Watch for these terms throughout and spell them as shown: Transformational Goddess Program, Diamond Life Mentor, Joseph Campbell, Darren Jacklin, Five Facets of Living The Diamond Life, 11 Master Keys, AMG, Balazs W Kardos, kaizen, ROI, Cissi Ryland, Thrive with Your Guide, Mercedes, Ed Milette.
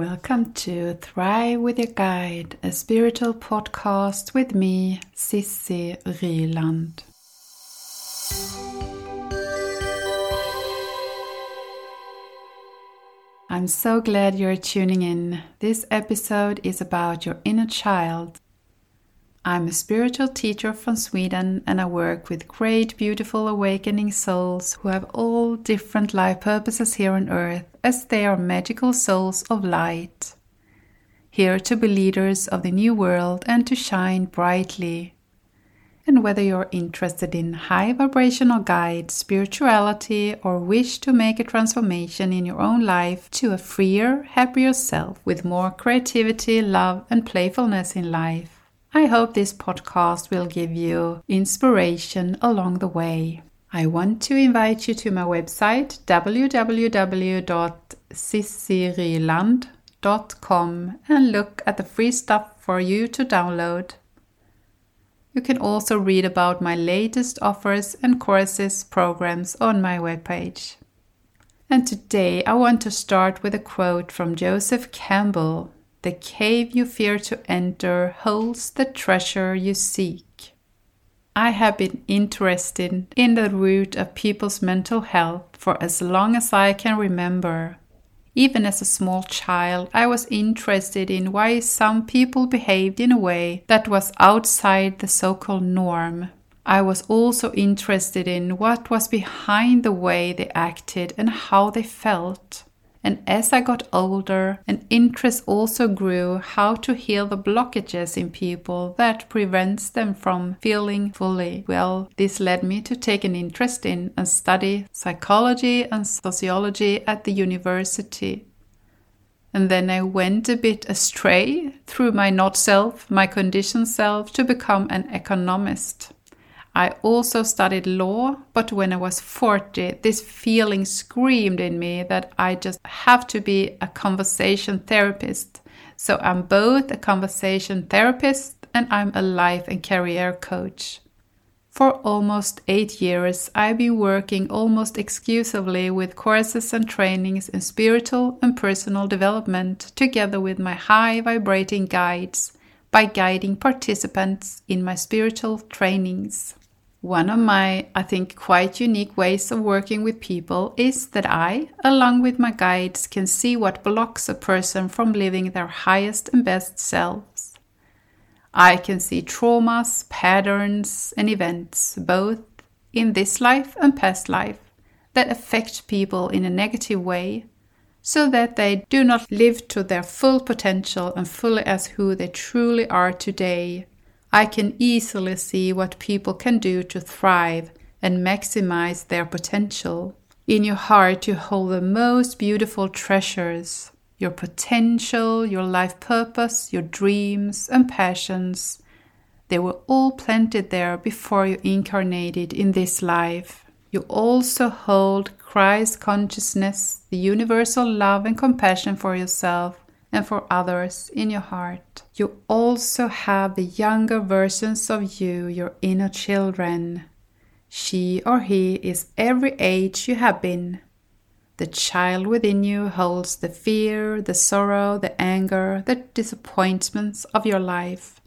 Welcome to Thrive with Your Guide, a spiritual podcast with me, Cissi Ryland. I'm so glad you're tuning in. This episode is about your inner child. I'm a spiritual teacher from Sweden and I work with great, beautiful, awakening souls who have all different life purposes here on earth, as they are magical souls of light, here to be leaders of the new world and to shine brightly. And whether you're interested in high vibrational guides, spirituality, or wish to make a transformation in your own life to a freer, happier self with more creativity, love, and playfulness in life, I hope this podcast will give you inspiration along the way. I want to invite you to my website www.cissiryland.com and look at the free stuff for you to download. You can also read about my latest offers and courses, programs on my webpage. And today I want to start with a quote from Joseph Campbell. The cave you fear to enter holds the treasure you seek. I have been interested in the root of people's mental health for as long as I can remember. Even as a small child, I was interested in why some people behaved in a way that was outside the so-called norm. I was also interested in what was behind the way they acted and how they felt. And as I got older, an interest also grew how to heal the blockages in people that prevents them from feeling fully well. This led me to take an interest in and study psychology and sociology at the university. And then I went a bit astray through my not self, my conditioned self, to become an economist. I also studied law, but when I was 40, this feeling screamed in me that I just have to be a conversation therapist. So I'm both a conversation therapist and I'm a life and career coach. For almost 8 years, I've been working almost exclusively with courses and trainings in spiritual and personal development, together with my high vibrating guides, by guiding participants in my spiritual trainings. One of my, I think, quite unique ways of working with people is that I, along with my guides, can see what blocks a person from living their highest and best selves. I can see traumas, patterns, and events, both in this life and past life, that affect people in a negative way, so that they do not live to their full potential and fully as who they truly are today. I can easily see what people can do to thrive and maximize their potential. In your heart, you hold the most beautiful treasures, your potential, your life purpose, your dreams and passions. They were all planted there before you incarnated in this life. You also hold Christ consciousness, the universal love and compassion for yourself and for others in your heart. You also have the younger versions of you, your inner children. She or he is every age you have been. The child within you holds the fear, the sorrow, the anger, the disappointments of your life,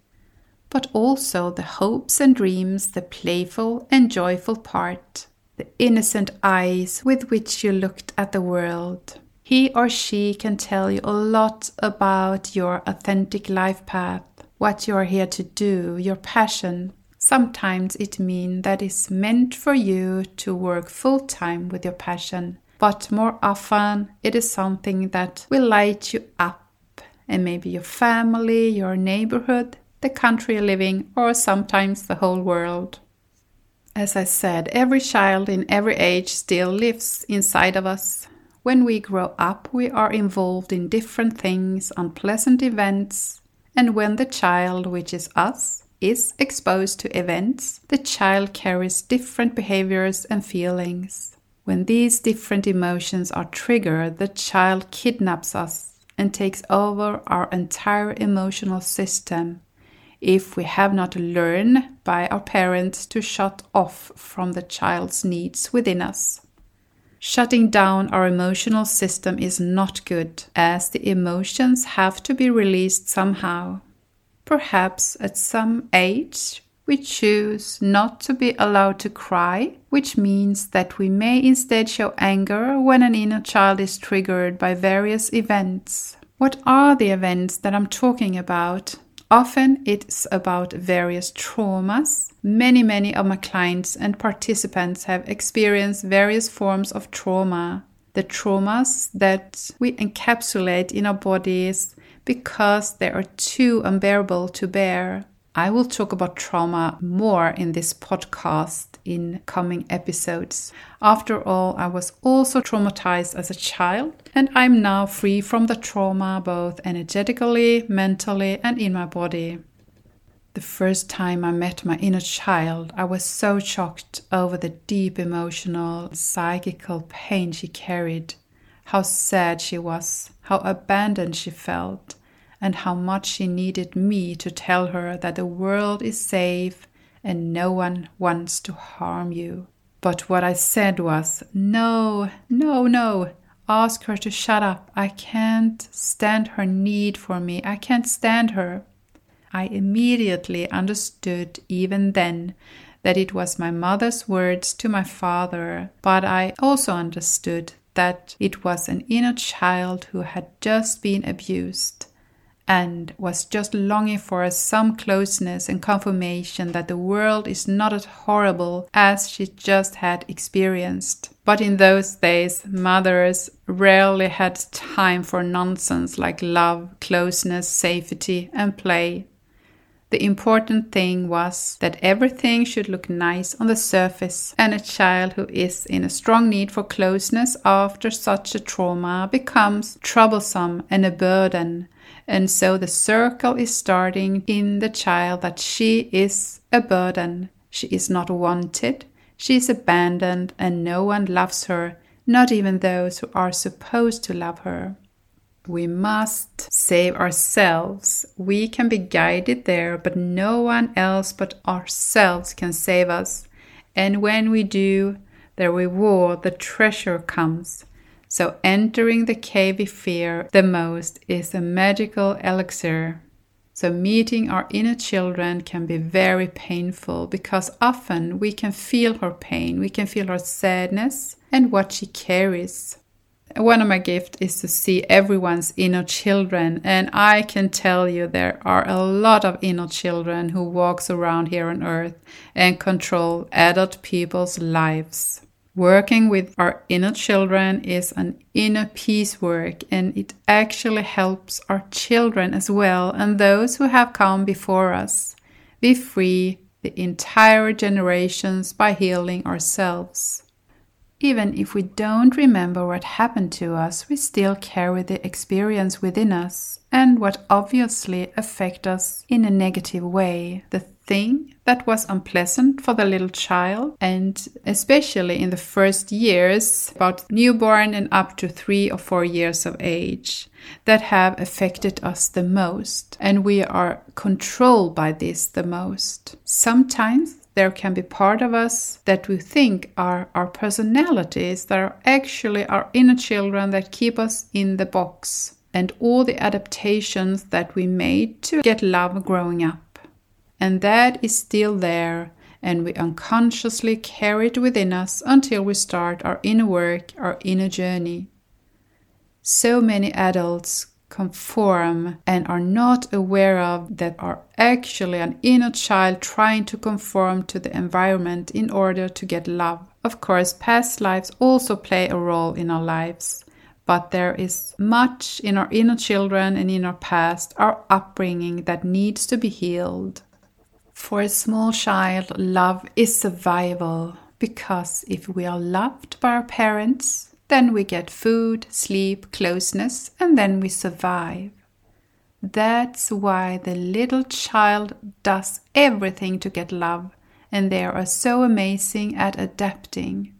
but also the hopes and dreams, the playful and joyful part. The innocent eyes with which you looked at the world. He or she can tell you a lot about your authentic life path, what you are here to do, your passion. Sometimes it means that it's meant for you to work full-time with your passion, but more often it is something that will light you up, and maybe your family, your neighborhood, the country you're living, or sometimes the whole world. As I said, every child in every age still lives inside of us. When we grow up, we are involved in different things, unpleasant events. And when the child, which is us, is exposed to events, the child carries different behaviors and feelings. When these different emotions are triggered, the child kidnaps us and takes over our entire emotional system. If we have not learned by our parents to shut off from the child's needs within us. Shutting down our emotional system is not good, as the emotions have to be released somehow. Perhaps at some age, we choose not to be allowed to cry, which means that we may instead show anger when an inner child is triggered by various events. What are the events that I'm talking about? Often it's about various traumas. Many of my clients and participants have experienced various forms of trauma. The traumas that we encapsulate in our bodies because they are too unbearable to bear. I will talk about trauma more in this podcast in coming episodes. After all, I was also traumatized as a child, and I'm now free from the trauma both energetically, mentally, and in my body. The first time I met my inner child, I was so shocked over the deep emotional, psychical pain she carried, how sad she was, how abandoned she felt, and how much she needed me to tell her that the world is safe and no one wants to harm you. But what I said was, no, ask her to shut up. I can't stand her need for me. I can't stand her. I immediately understood even then that it was my mother's words to my father, but I also understood that it was an inner child who had just been abused and was just longing for some closeness and confirmation that the world is not as horrible as she just had experienced. But in those days, mothers rarely had time for nonsense like love, closeness, safety, and play. The important thing was that everything should look nice on the surface, and a child who is in a strong need for closeness after such a trauma becomes troublesome and a burden. And so the circle is starting in the child that she is a burden. She is not wanted. She is abandoned and no one loves her, not even those who are supposed to love her. We must save ourselves. We can be guided there, but no one else but ourselves can save us. And when we do, the reward, the treasure comes. So entering the cave we fear the most is a magical elixir. So meeting our inner children can be very painful because often we can feel her pain, we can feel her sadness and what she carries. One of my gifts is to see everyone's inner children, and I can tell you there are a lot of inner children who walks around here on earth and control adult people's lives. Working with our inner children is an inner peace work, and it actually helps our children as well and those who have come before us. We free the entire generations by healing ourselves. Even if we don't remember what happened to us, we still carry the experience within us and what obviously affects us in a negative way. The thing that was unpleasant for the little child, and especially in the first years, about newborn and up to 3 or 4 years of age, that have affected us the most, and we are controlled by this the most. Sometimes there can be part of us that we think are our personalities, that are actually our inner children that keep us in the box, and all the adaptations that we made to get love growing up. And that is still there, and we unconsciously carry it within us until we start our inner work, our inner journey. So many adults conform and are not aware of that are actually an inner child trying to conform to the environment in order to get love. Of course, past lives also play a role in our lives. But there is much in our inner children and in our past, our upbringing, that needs to be healed. For a small child, love is survival, because if we are loved by our parents, then we get food, sleep, closeness, and then we survive. That's why the little child does everything to get love, and they are so amazing at adapting.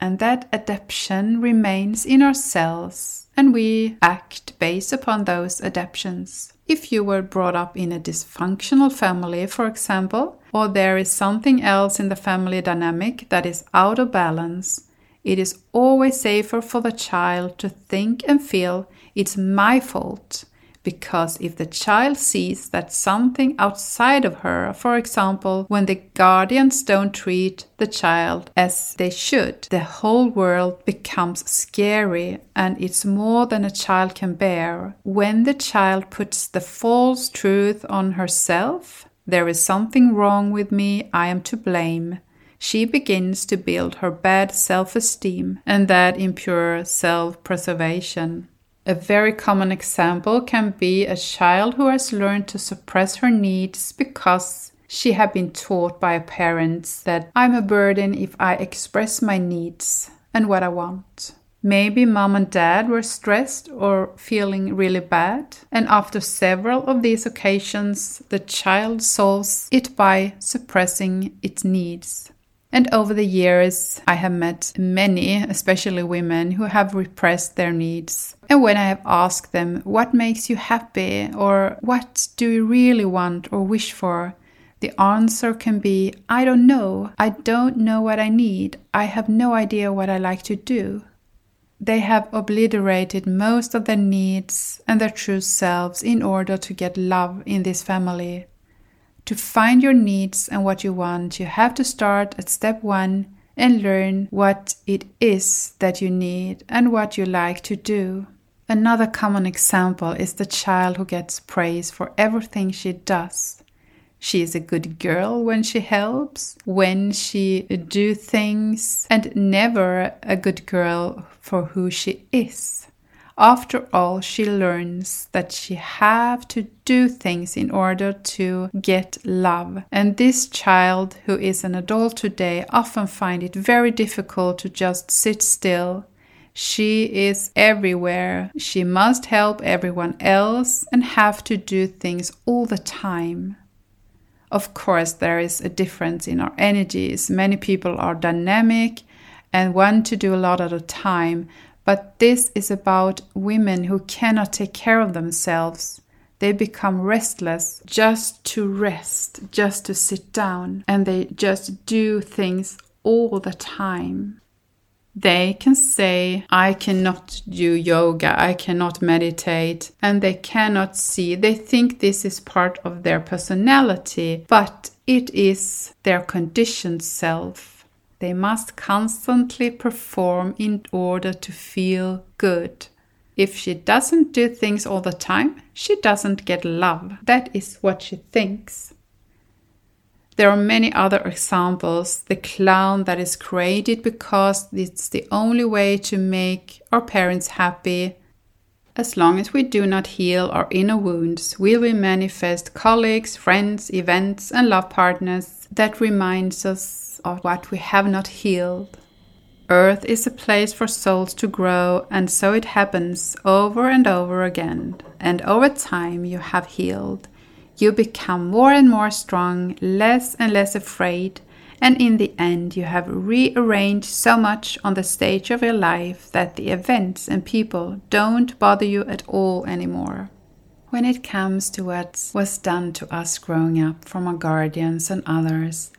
And that adaptation remains in ourselves, and we act based upon those adaptations. If you were brought up in a dysfunctional family, for example, or there is something else in the family dynamic that is out of balance, It is always safer for the child to think and feel it's my fault, because if the child sees that something outside of her, for example, when the guardians don't treat the child as they should, the whole world becomes scary and it's more than a child can bear. When the child puts the false truth on herself, there is something wrong with me, I am to blame. She begins to build her bad self-esteem and that impure self-preservation. A very common example can be a child who has learned to suppress her needs because she had been taught by her parents that I'm a burden if I express my needs and what I want. Maybe mom and dad were stressed or feeling really bad, and after several of these occasions, the child solves it by suppressing its needs. And over the years, I have met many, especially women, who have repressed their needs. And when I have asked them, what makes you happy, or what do you really want or wish for? The answer can be, I don't know. I don't know what I need. I have no idea what I like to do. They have obliterated most of their needs and their true selves in order to get love in this family. To find your needs and what you want, you have to start at step 1 and learn what it is that you need and what you like to do. Another common example is the child who gets praise for everything she does. She is a good girl when she helps, when she do things, and never a good girl for who she is. After all, she learns that she have to do things in order to get love. And this child, who is an adult today, often finds it very difficult to just sit still. She is everywhere. She must help everyone else and have to do things all the time. Of course, there is a difference in our energies. Many people are dynamic and want to do a lot at a time. But this is about women who cannot take care of themselves. They become restless just to rest, just to sit down, and they just do things all the time. They can say, I cannot do yoga, I cannot meditate, and they cannot see. They think this is part of their personality, but it is their conditioned self. They must constantly perform in order to feel good. If she doesn't do things all the time, she doesn't get love. That is what she thinks. There are many other examples. The clown that is created because it's the only way to make our parents happy. As long as we do not heal our inner wounds, will we manifest colleagues, friends, events, and love partners that reminds us of what we have not healed. Earth is a place for souls to grow, and so it happens over and over again. And over time you have healed. You become more and more strong, less and less afraid, and in the end you have rearranged so much on the stage of your life that the events and people don't bother you at all anymore. When it comes to what was done to us growing up from our guardians and others,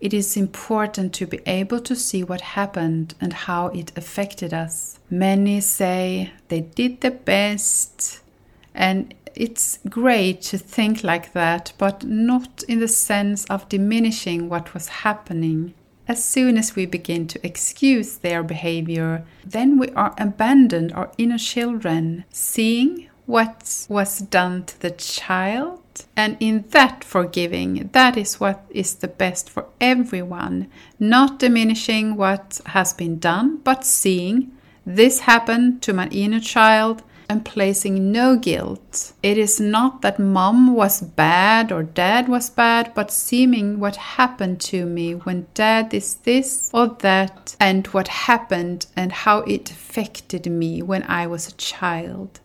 it is important to be able to see what happened and how it affected us. Many say they did their best, and it's great to think like that, but not in the sense of diminishing what was happening. As soon as we begin to excuse their behavior, then we are abandoning our inner children, seeing what was done to the child, and in that forgiving, that is what is the best for everyone. Not diminishing what has been done, but seeing this happened to my inner child and placing no guilt. It is not that mom was bad or dad was bad, but seeing what happened to me when dad is this or that, and what happened and how it affected me when I was a child.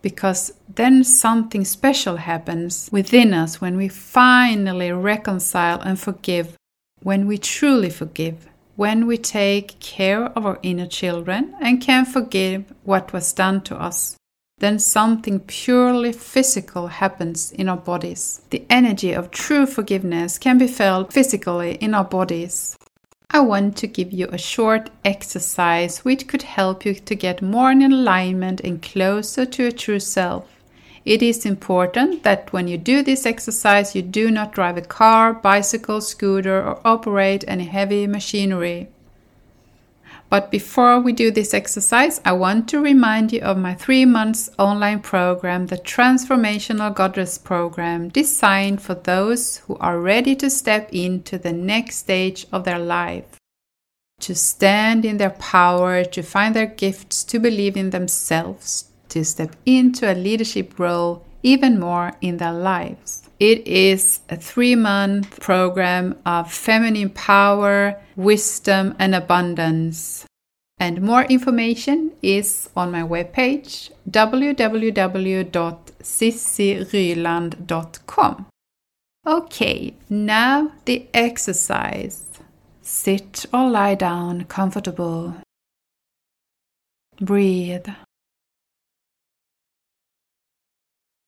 Because then something special happens within us when we finally reconcile and forgive, when we truly forgive, when we take care of our inner children and can forgive what was done to us. Then something purely physical happens in our bodies. The energy of true forgiveness can be felt physically in our bodies. I want to give you a short exercise which could help you to get more in alignment and closer to your true self. It is important that when you do this exercise, you do not drive a car, bicycle, scooter, or operate any heavy machinery. But before we do this exercise, I want to remind you of my 3-month online program, the Transformational Goddess Program, designed for those who are ready to step into the next stage of their life, to stand in their power, to find their gifts, to believe in themselves, to step into a leadership role even more in their lives. It is a 3-month program of feminine power, wisdom, and abundance. And more information is on my webpage, www.cissiryland.com. Okay, now the exercise. Sit or lie down comfortable. Breathe.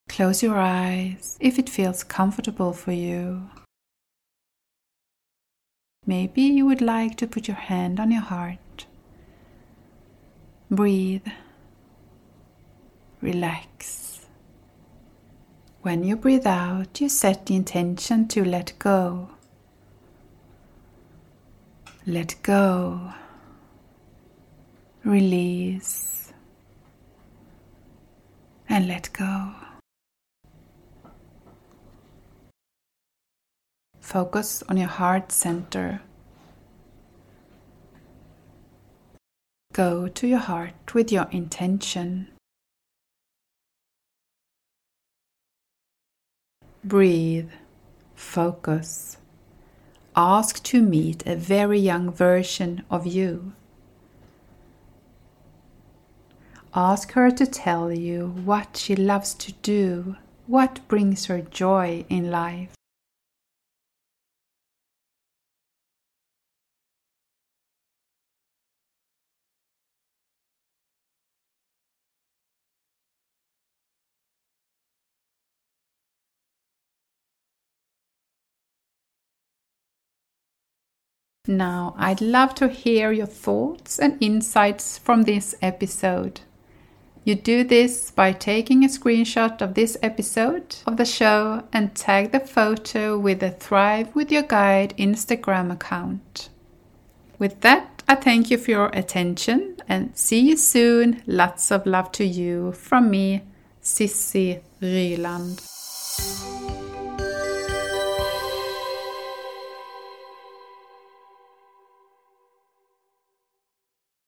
Close your eyes if it feels comfortable for you. Maybe you would like to put your hand on your heart. Breathe. Relax. When you breathe out, you set the intention to let go. Let go. Release. And let go. Focus on your heart center. Go to your heart with your intention. Breathe. Focus. Ask to meet a very young version of you. Ask her to tell you what she loves to do, what brings her joy in life. Now, I'd love to hear your thoughts and insights from this episode. You do this by taking a screenshot of this episode of the show and tag the photo with the Thrive with Your Guide Instagram account. With that, I thank you for your attention and see you soon. Lots of love to you from me, Cissi Ryland.